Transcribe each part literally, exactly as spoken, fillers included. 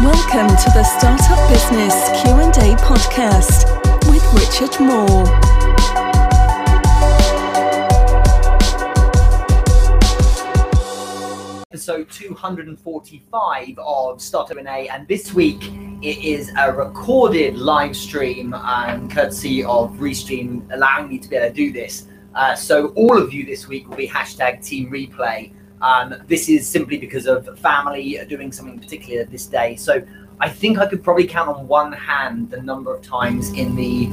Welcome to the Startup Business Q and A podcast with Richard Moore. Episode two forty-five of Startup Q and A, and this week it is a recorded live stream um, courtesy of Restream allowing me to be able to do this. Uh, so all of you this week will be hashtag Team Replay. Um, this is simply because of family doing something particular this day. So I think I could probably count on one hand the number of times in the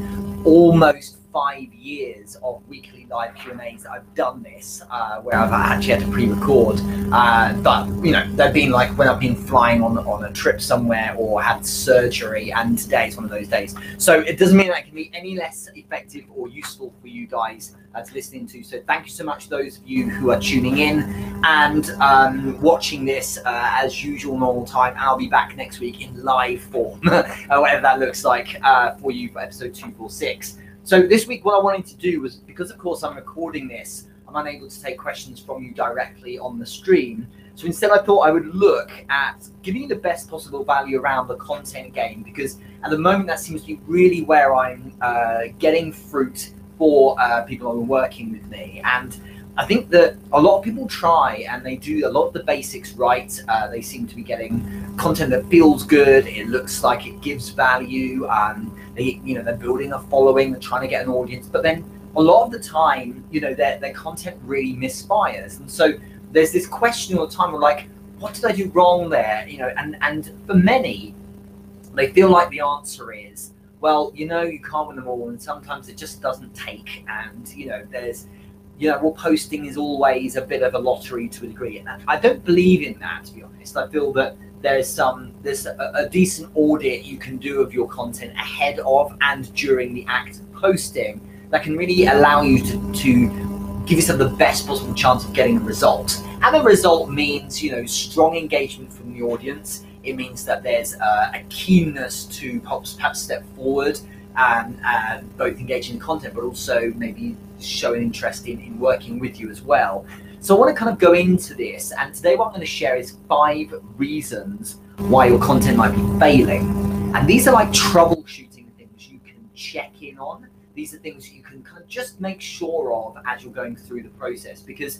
almost five years of weekly live Q and A's that I've done this, uh, where I've actually had to pre-record. Uh, but, you know, they've been like when I've been flying on, on a trip somewhere or had surgery, and today's one of those days. So it doesn't mean that it can be any less effective or useful for you guys uh, to listen to. So thank you so much to those of you who are tuning in and um, watching this uh, as usual, normal time. I'll be back next week in live form, or whatever that looks like uh, for you for episode two forty-six. So this week what I wanted to do was, because of course I'm recording this, I'm unable to take questions from you directly on the stream. So instead I thought I would look at giving you the best possible value around the content game, because at the moment that seems to be really where I'm uh, getting fruit for uh, people who are working with me. And I think that a lot of people try and they do a lot of the basics right. Uh, they seem to be getting content that feels good. It looks like it gives value. Um, they, you know, they're building a following. They're trying to get an audience. But then a lot of the time, you know, their their content really misfires. And so there's this question all the time of like, what did I do wrong there? You know, and and for many, they feel like the answer is, well, you know, you can't win them all, and sometimes it just doesn't take. And you know, there's You know, well, posting is always a bit of a lottery to a degree, and I don't believe in that, to be honest. I feel that there's some there's a, a decent audit you can do of your content ahead of and during the act of posting that can really allow you to, to give yourself the best possible chance of getting a result. And the result means, you know, strong engagement from the audience. It means that there's a, a keenness to perhaps, perhaps step forward. Um, uh, both engaging in content, but also maybe show an interest in, in working with you as well. So I want to kind of go into this, and today what I'm going to share is five reasons why your content might be failing. And these are like troubleshooting things you can check in on. These are things you can kind of just make sure of as you're going through the process, because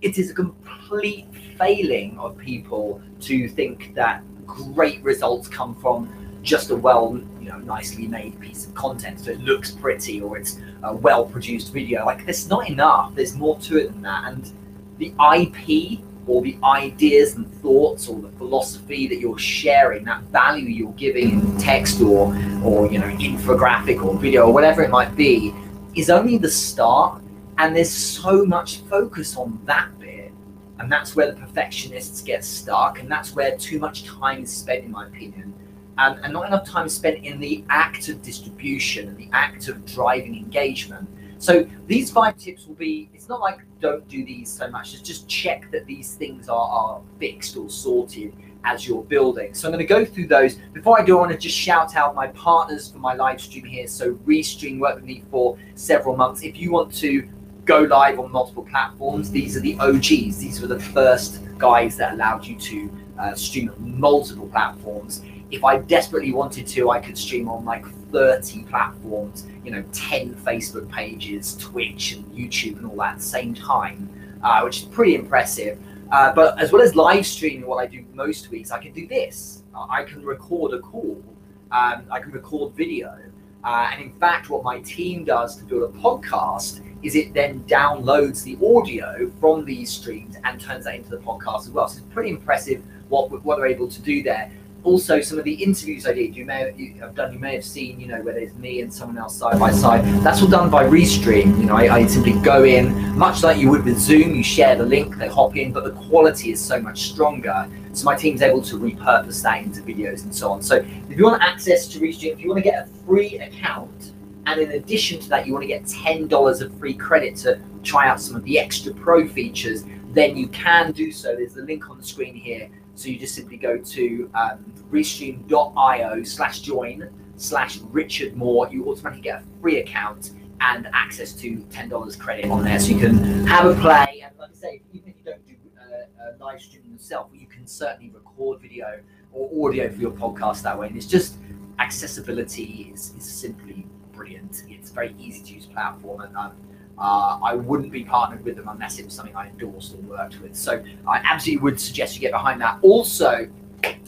it is a complete failing of people to think that great results come from just a well, you know, nicely made piece of content. So it looks pretty, or it's a well-produced video. Like, there's not enough. There's more to it than that. And the I P, or the ideas and thoughts, or the philosophy that you're sharing, that value you're giving in text or, or you know, infographic or video or whatever it might be, is only the start. And there's so much focus on that bit. And that's where the perfectionists get stuck. And that's where too much time is spent, in my opinion. And, and not enough time spent in the act of distribution and the act of driving engagement. So these five tips will be, it's not like don't do these so much, it's just check that these things are, are fixed or sorted as you're building. So I'm going to go through those. Before I do, I want to just shout out my partners for my live stream here. So Restream worked with me for several months. If you want to go live on multiple platforms, these are the O Gs. These were the first guys that allowed you to uh, stream on multiple platforms. If I desperately wanted to, I could stream on like thirty platforms, you know, ten Facebook pages, Twitch and YouTube and all that at the same time, uh, which is pretty impressive. Uh, but as well as live streaming, what I do most weeks, I can do this. I can record a call. Um, I can record video. Uh, and in fact, what my team does to build a podcast is it then downloads the audio from these streams and turns that into the podcast as well. So it's pretty impressive what, what they're able to do there. Also, some of the interviews I did, you may have, you, I've done, you may have seen, you know, where there's me and someone else side by side. That's all done by Restream. You know, I, I simply go in, much like you would with Zoom. You share the link, they hop in, but the quality is so much stronger. So my team's able to repurpose that into videos and so on. So if you want access to Restream, if you want to get a free account, and in addition to that, you want to get ten dollars of free credit to try out some of the extra pro features, then you can do so. There's the link on the screen here. So you just simply go to um, restream dot io slash join slash Richard Moore. You automatically get a free account. and access to ten dollars credit on there, so you can have a play. And like I say, even if you don't do a, a live stream yourself, you can certainly record video or audio for your podcast that way. And it's just accessibility is, is simply brilliant. It's a very easy to use platform, and um, uh, I wouldn't be partnered with them unless it was something I endorsed or worked with. So I absolutely would suggest you get behind that. Also,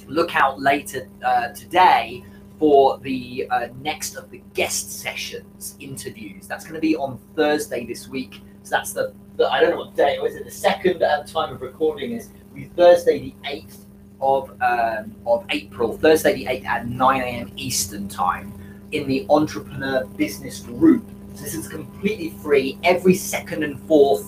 look out later uh, today for the uh, next of the guest sessions interviews. That's going to be on Thursday this week. So that's the, the I don't know what day, or is it the second at the time of recording is, we Thursday the eighth of um, of April, Thursday the eighth at nine a m Eastern time in the Entrepreneur Business Group. So this is completely free. Every second and fourth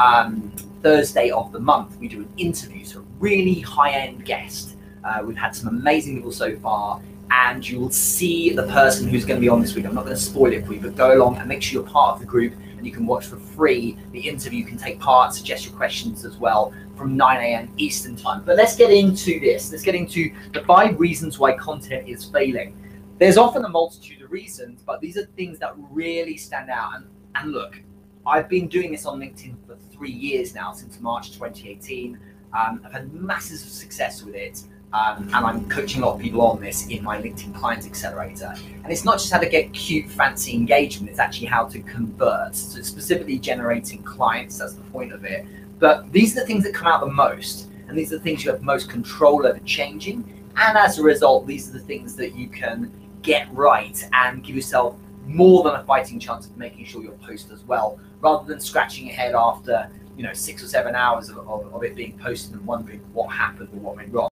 um, Thursday of the month, we do an interview. So a really high-end guest. Uh, we've had some amazing people so far, and you will see the person who's going to be on this week. I'm not going to spoil it for you, but go along and make sure you're part of the group, and you can watch for free. The interview, you can take part, suggest your questions as well from nine a m Eastern time. But let's get into this. Let's get into the five reasons why content is failing. There's often a multitude of reasons, but these are things that really stand out. And, and look, I've been doing this on LinkedIn for three years now, since March twenty eighteen. Um, I've had massive success with it. Um, and I'm coaching a lot of people on this in my LinkedIn Clients Accelerator. And it's not just how to get cute, fancy engagement, it's actually how to convert. So it's specifically generating clients, that's the point of it. But these are the things that come out the most, and these are the things you have most control over changing. And as a result, these are the things that you can get right and give yourself more than a fighting chance of making sure your post as well, rather than scratching your head after, you know, six or seven hours of, of, of it being posted and wondering what happened or what went wrong.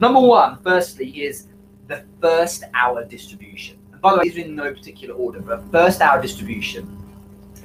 Number one, firstly, is the first hour distribution. And by the way, these are in no particular order, but first hour distribution,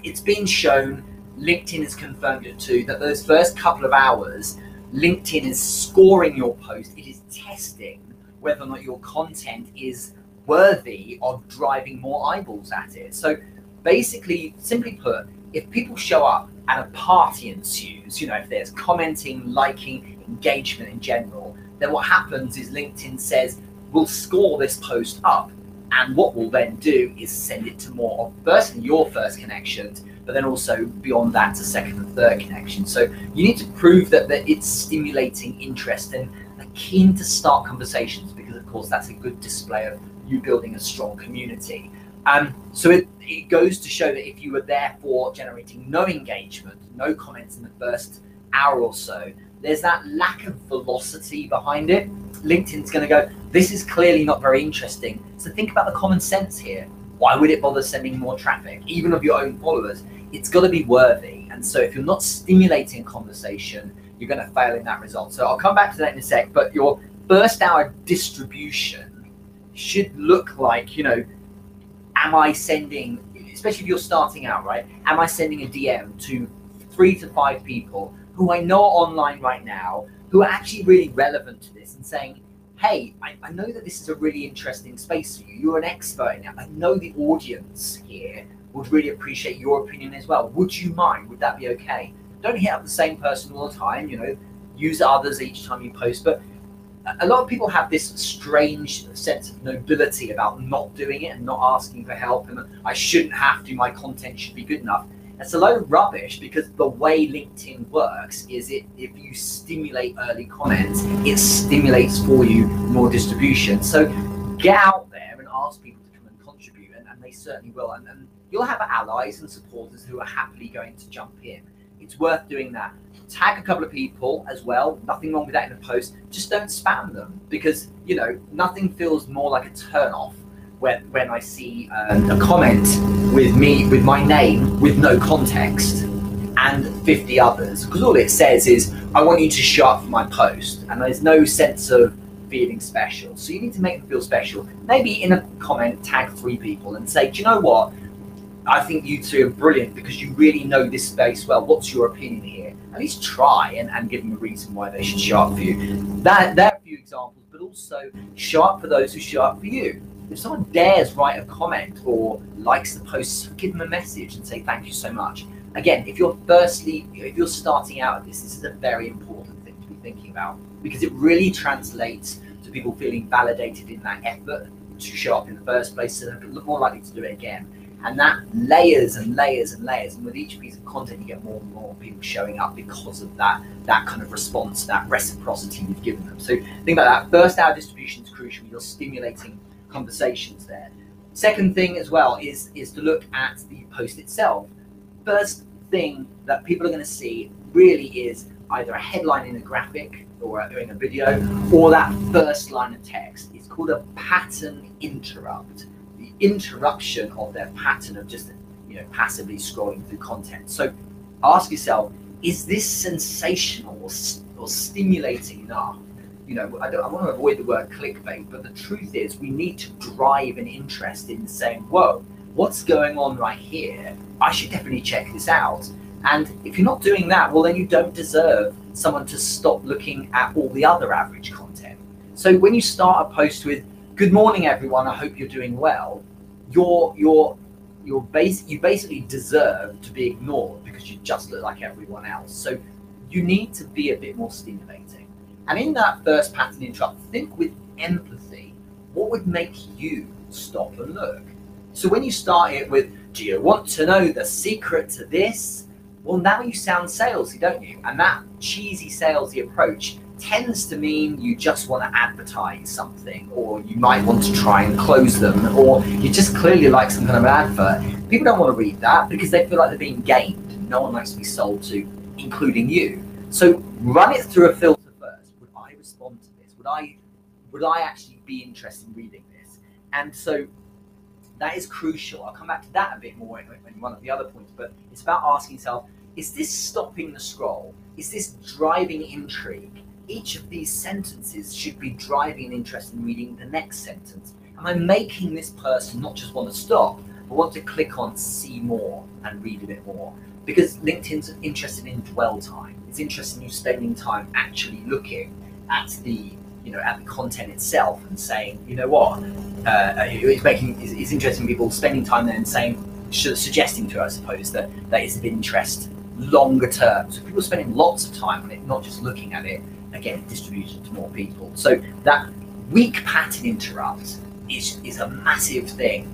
it's been shown, LinkedIn has confirmed it too, that those first couple of hours, LinkedIn is scoring your post. It is testing whether or not your content is worthy of driving more eyeballs at it. So basically, simply put, if people show up and a party ensues, you know, if there's commenting, liking, engagement in general, then what happens is LinkedIn says, we'll score this post up. And what we'll then do is send it to more of, firstly, your first connections, but then also beyond that to second and third connections. So you need to prove that, that it's stimulating interest and are keen to start conversations, because of course that's a good display of you building a strong community. Um, so it, it goes to show that if you were therefore generating no engagement, no comments in the first hour or so, there's that lack of velocity behind it. LinkedIn's going to go, this is clearly not very interesting. So think about the common sense here. Why would it bother sending more traffic, even of your own followers? It's got to be worthy. And so if you're not stimulating conversation, you're going to fail in that result. So I'll come back to that in a sec. But your first hour distribution should look like, you know, am I sending, especially if you're starting out, right? Am I sending a D M to three to five people who I know are online right now, who are actually really relevant to this, and saying, hey, I, I know that this is a really interesting space for you. You're an expert in it. I know the audience here would really appreciate your opinion as well. Would you mind? Would that be okay? Don't hit up the same person all the time, you know, use others each time you post. But a lot of people have this strange sense of nobility about not doing it and not asking for help. And I shouldn't have to, my content should be good enough. It's a load of rubbish, because the way LinkedIn works is it if you stimulate early comments, it stimulates for you more distribution. So get out there and ask people to come and contribute, and, and they certainly will. And, and you'll have allies and supporters who are happily going to jump in. It's worth doing that. Tag a couple of people as well. Nothing wrong with that in a post. Just don't spam them, because, you know, nothing feels more like a turn-off When, when I see um, a comment with me, with my name, with no context, and fifty others, because all it says is, I want you to show up for my post, and there's no sense of feeling special. So you need to make them feel special. Maybe in a comment, tag three people and say, do you know what? I think you two are brilliant because you really know this space well. What's your opinion here? At least try and, and give them a reason why they should show up for you. That, there are a few examples, but also show up for those who show up for you. If someone dares write a comment or likes the post, give them a message and say thank you so much. Again, if you're firstly, if you're starting out at this, this is a very important thing to be thinking about, because it really translates to people feeling validated in that effort to show up in the first place, so they're more likely to do it again. And that layers and layers and layers. And with each piece of content, you get more and more people showing up because of that, that kind of response, that reciprocity you've given them. So think about that. First hour distribution is crucial. You're stimulating conversations there. Second thing as well is, is to look at the post itself. First thing that people are going to see really is either a headline in a graphic or in a video, or that first line of text. It's called a pattern interrupt. The interruption of their pattern of just, you know, passively scrolling through content. So ask yourself, is this sensational or, or stimulating enough? You know, I, don't, I want to avoid the word clickbait, but the truth is we need to drive an interest in saying, whoa, what's going on right here? I should definitely check this out. And if you're not doing that, well, then you don't deserve someone to stop looking at all the other average content. So when you start a post with, good morning, everyone, I hope you're doing well, you're, you're, you're bas- you basically deserve to be ignored because you just look like everyone else. So you need to be a bit more stimulating. And in that first pattern interrupt, think with empathy, what would make you stop and look? So when you start it with, do you want to know the secret to this? Well, now you sound salesy, don't you? And that cheesy salesy approach tends to mean you just want to advertise something, or you might want to try and close them, or you just clearly like some kind of advert. People don't want to read that because they feel like they're being gamed. No one likes to be sold to, including you. So run it through a filter. Respond to this? Would I, would I actually be interested in reading this? And so that is crucial. I'll come back to that a bit more in, in one of the other points, but it's about asking yourself, is this stopping the scroll? Is this driving intrigue? Each of these sentences should be driving an interest in reading the next sentence. Am I making this person not just want to stop, but want to click on see more and read a bit more? Because LinkedIn's interested in dwell time. It's interested in you spending time actually looking at the, you know, at the content itself and saying, you know what, uh, it's making, it's, it's interesting people spending time there and saying, suggesting to, I suppose, that that is of interest longer term. So people are spending lots of time on it, not just looking at it. Again, distribution to more people. So that weak pattern interrupt is is a massive thing.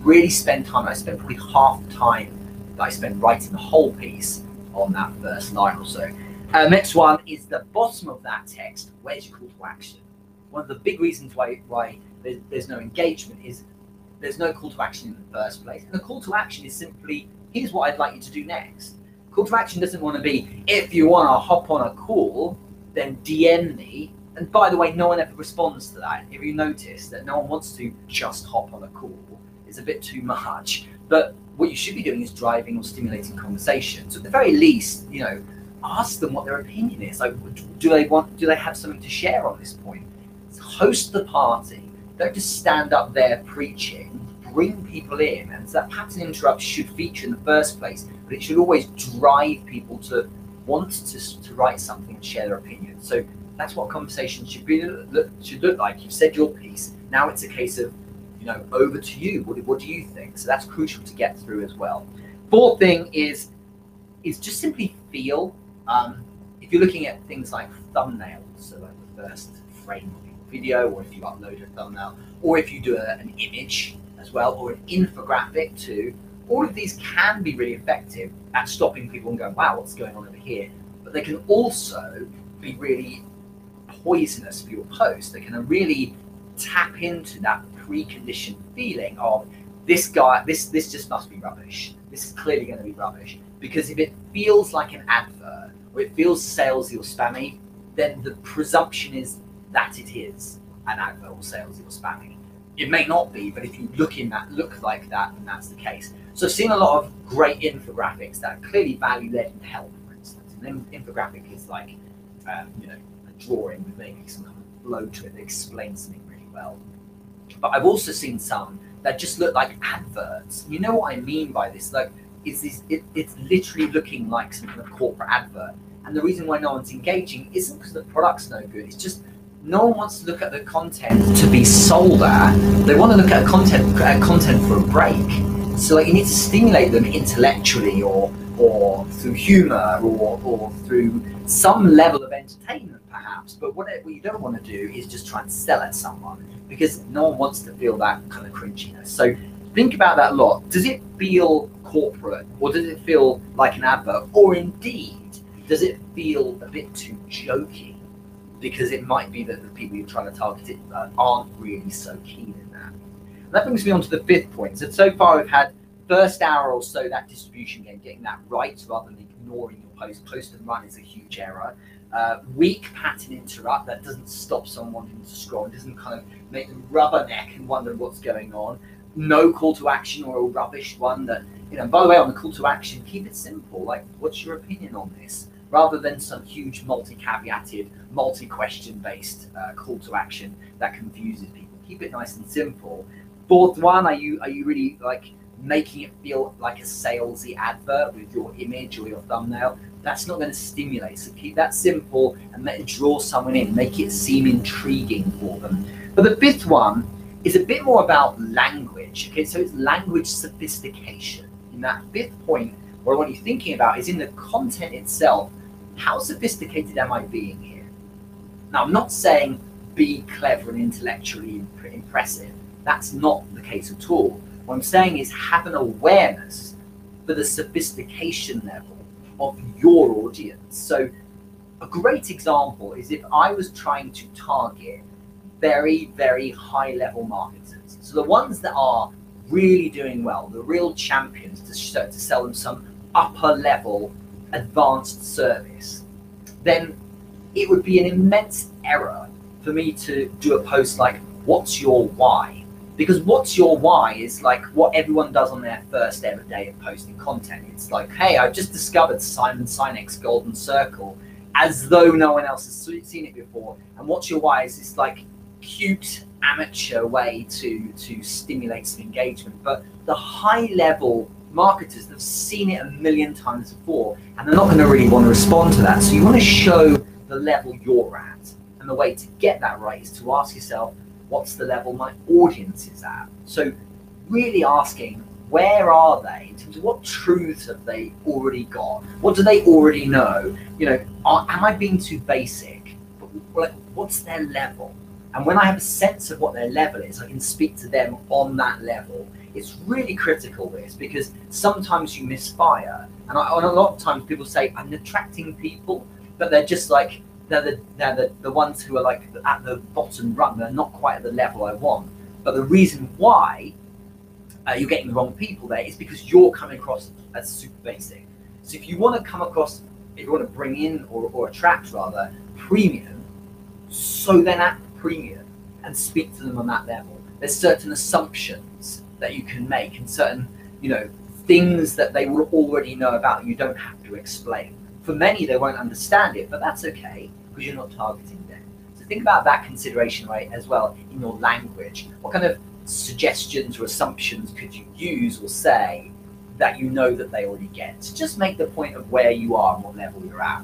Really spend time. I spend probably half the time that I spend writing the whole piece on that first line or so. Uh, next one is the bottom of that text. Where's your call to action? One of the big reasons why, why there's, there's no engagement is there's no call to action in the first place. And the call to action is simply, here's what I'd like you to do next. Call to action doesn't want to be, if you want to hop on a call, then D M me. And by the way, no one ever responds to that. If you notice that no one wants to just hop on a call, it's a bit too much. But what you should be doing is driving or stimulating conversation. So at the very least, you know, ask them what their opinion is. Like, do they want? Do they have something to share on this point? Host the party. Don't just stand up there preaching. Bring people in, and so that pattern interrupt should feature in the first place. But it should always drive people to want to to write something and share their opinion. So that's what conversations should be look, should look like. You've said your piece. Now it's a case of, you know, over to you. What what do you think? So that's crucial to get through as well. Fourth thing is is just simply feel. Um, if you're looking at things like thumbnails, so like the first frame of your video, or if you upload a thumbnail, or if you do a, an image as well, or an infographic too, all of these can be really effective at stopping people and going, wow, what's going on over here? But they can also be really poisonous for your post. They can really tap into that preconditioned feeling of this guy, this, this just must be rubbish. This is clearly going to be rubbish. Because if it feels like an advert, or it feels salesy or spammy, then the presumption is that it is an advert or salesy or spammy. It may not be, but if you look in that look like that, then that's the case. So I've seen a lot of great infographics that are clearly value-led and help, for instance. An infographic is like um, you know, a drawing with maybe some kind of flow to it that explains something really well. But I've also seen some that just look like adverts. You know what I mean by this? Like, It's, it's, it's literally looking like some kind of corporate advert. And the reason why no one's engaging isn't because the product's no good. It's just no one wants to look at the content to be sold at. They want to look at content, at content for a break. So like, you need to stimulate them intellectually or, or through humor or, or through some level of entertainment, perhaps. But what, it, what you don't want to do is just try and sell at someone because no one wants to feel that kind of cringiness. So Think about that lot. Does it feel corporate, or does it feel like an advert, or indeed does it feel a bit too jokey? Because it might be that the people you're trying to target it uh, aren't really so keen in that. And that brings me on to the fifth point. So, so far we've had first hour or so, that distribution game, getting that right rather than ignoring your post. Post and run is a huge error. Uh, weak pattern interrupt, that doesn't stop someone from scrolling, doesn't kind of make them rubberneck and wonder what's going on. No call to action, or a rubbish one that, you know, by the way, on the call to action, keep it simple. Like, what's your opinion on this? Rather than some huge multi-caveated, multi-question based uh, call to action that confuses people. Keep it nice and simple. Fourth one, are you, are you really like making it feel like a salesy advert with your image or your thumbnail? That's not going to stimulate. So keep that simple and let it draw someone in, make it seem intriguing for them. But the fifth one is a bit more about language. Okay, so it's language sophistication. And that fifth point, or what you're thinking about, is in the content itself. How sophisticated am I being here? Now, I'm not saying be clever and intellectually impressive. That's not the case at all. What I'm saying is have an awareness for the sophistication level of your audience. So a great example is if I was trying to target very, very high level marketers. So the ones that are really doing well, the real champions, to, show, to sell them some upper level advanced service, then it would be an immense error for me to do a post like, what's your why? Because what's your why is like what everyone does on their first ever day of posting content. It's like, hey, I've just discovered Simon Sinek's Golden Circle, as though no one else has seen it before. And what's your why is this like cute amateur way to, to stimulate some engagement. But the high level marketers have seen it a million times before, and they're not going to really want to respond to that. So you want to show the level you're at. And the way to get that right is to ask yourself, what's the level my audience is at? So really asking, where are they in terms of what truths have they already got? What do they already know? You know, are, am I being too basic? Like, what's their level? And when I have a sense of what their level is, I can speak to them on that level. It's really critical, this, because sometimes you misfire. And, I, and a lot of times people say, I'm attracting people, but they're just like, They're, the, they're the, the ones who are like at the bottom rung. They're not quite at the level I want. But the reason why uh, you're getting the wrong people there is because you're coming across as super basic. So if you want to come across, if you want to bring in or, or attract rather premium, so then at premium and speak to them on that level. There's certain assumptions that you can make and certain, you know, things that they will already know about. You don't have to explain. For many, they won't understand it, but that's okay, because you're not targeting them. So think about that consideration, right, as well in your language. What kind of suggestions or assumptions could you use or say that you know that they already get? So just make the point of where you are and what level you're at.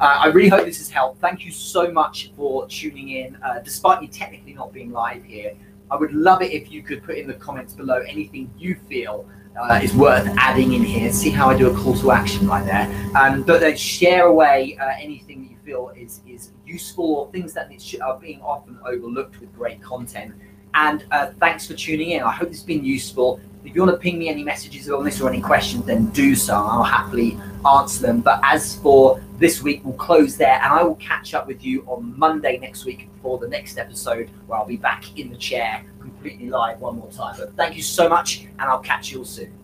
Uh, I really hope this has helped. Thank you so much for tuning in. Uh, despite me technically not being live here, I would love it if you could put in the comments below anything you feel Uh, is worth adding in here. See how I do a call to action right there. Um, but then share away uh, anything that you feel is, is useful, or things that are being often overlooked with great content. And uh, thanks for tuning in. I hope it's been useful. If you want to ping me any messages on this or any questions, then do so. I'll happily answer them. But as for this week, we'll close there, and I will catch up with you on Monday next week for the next episode, where I'll be back in the chair completely live one more time. But thank you so much, and I'll catch you all soon.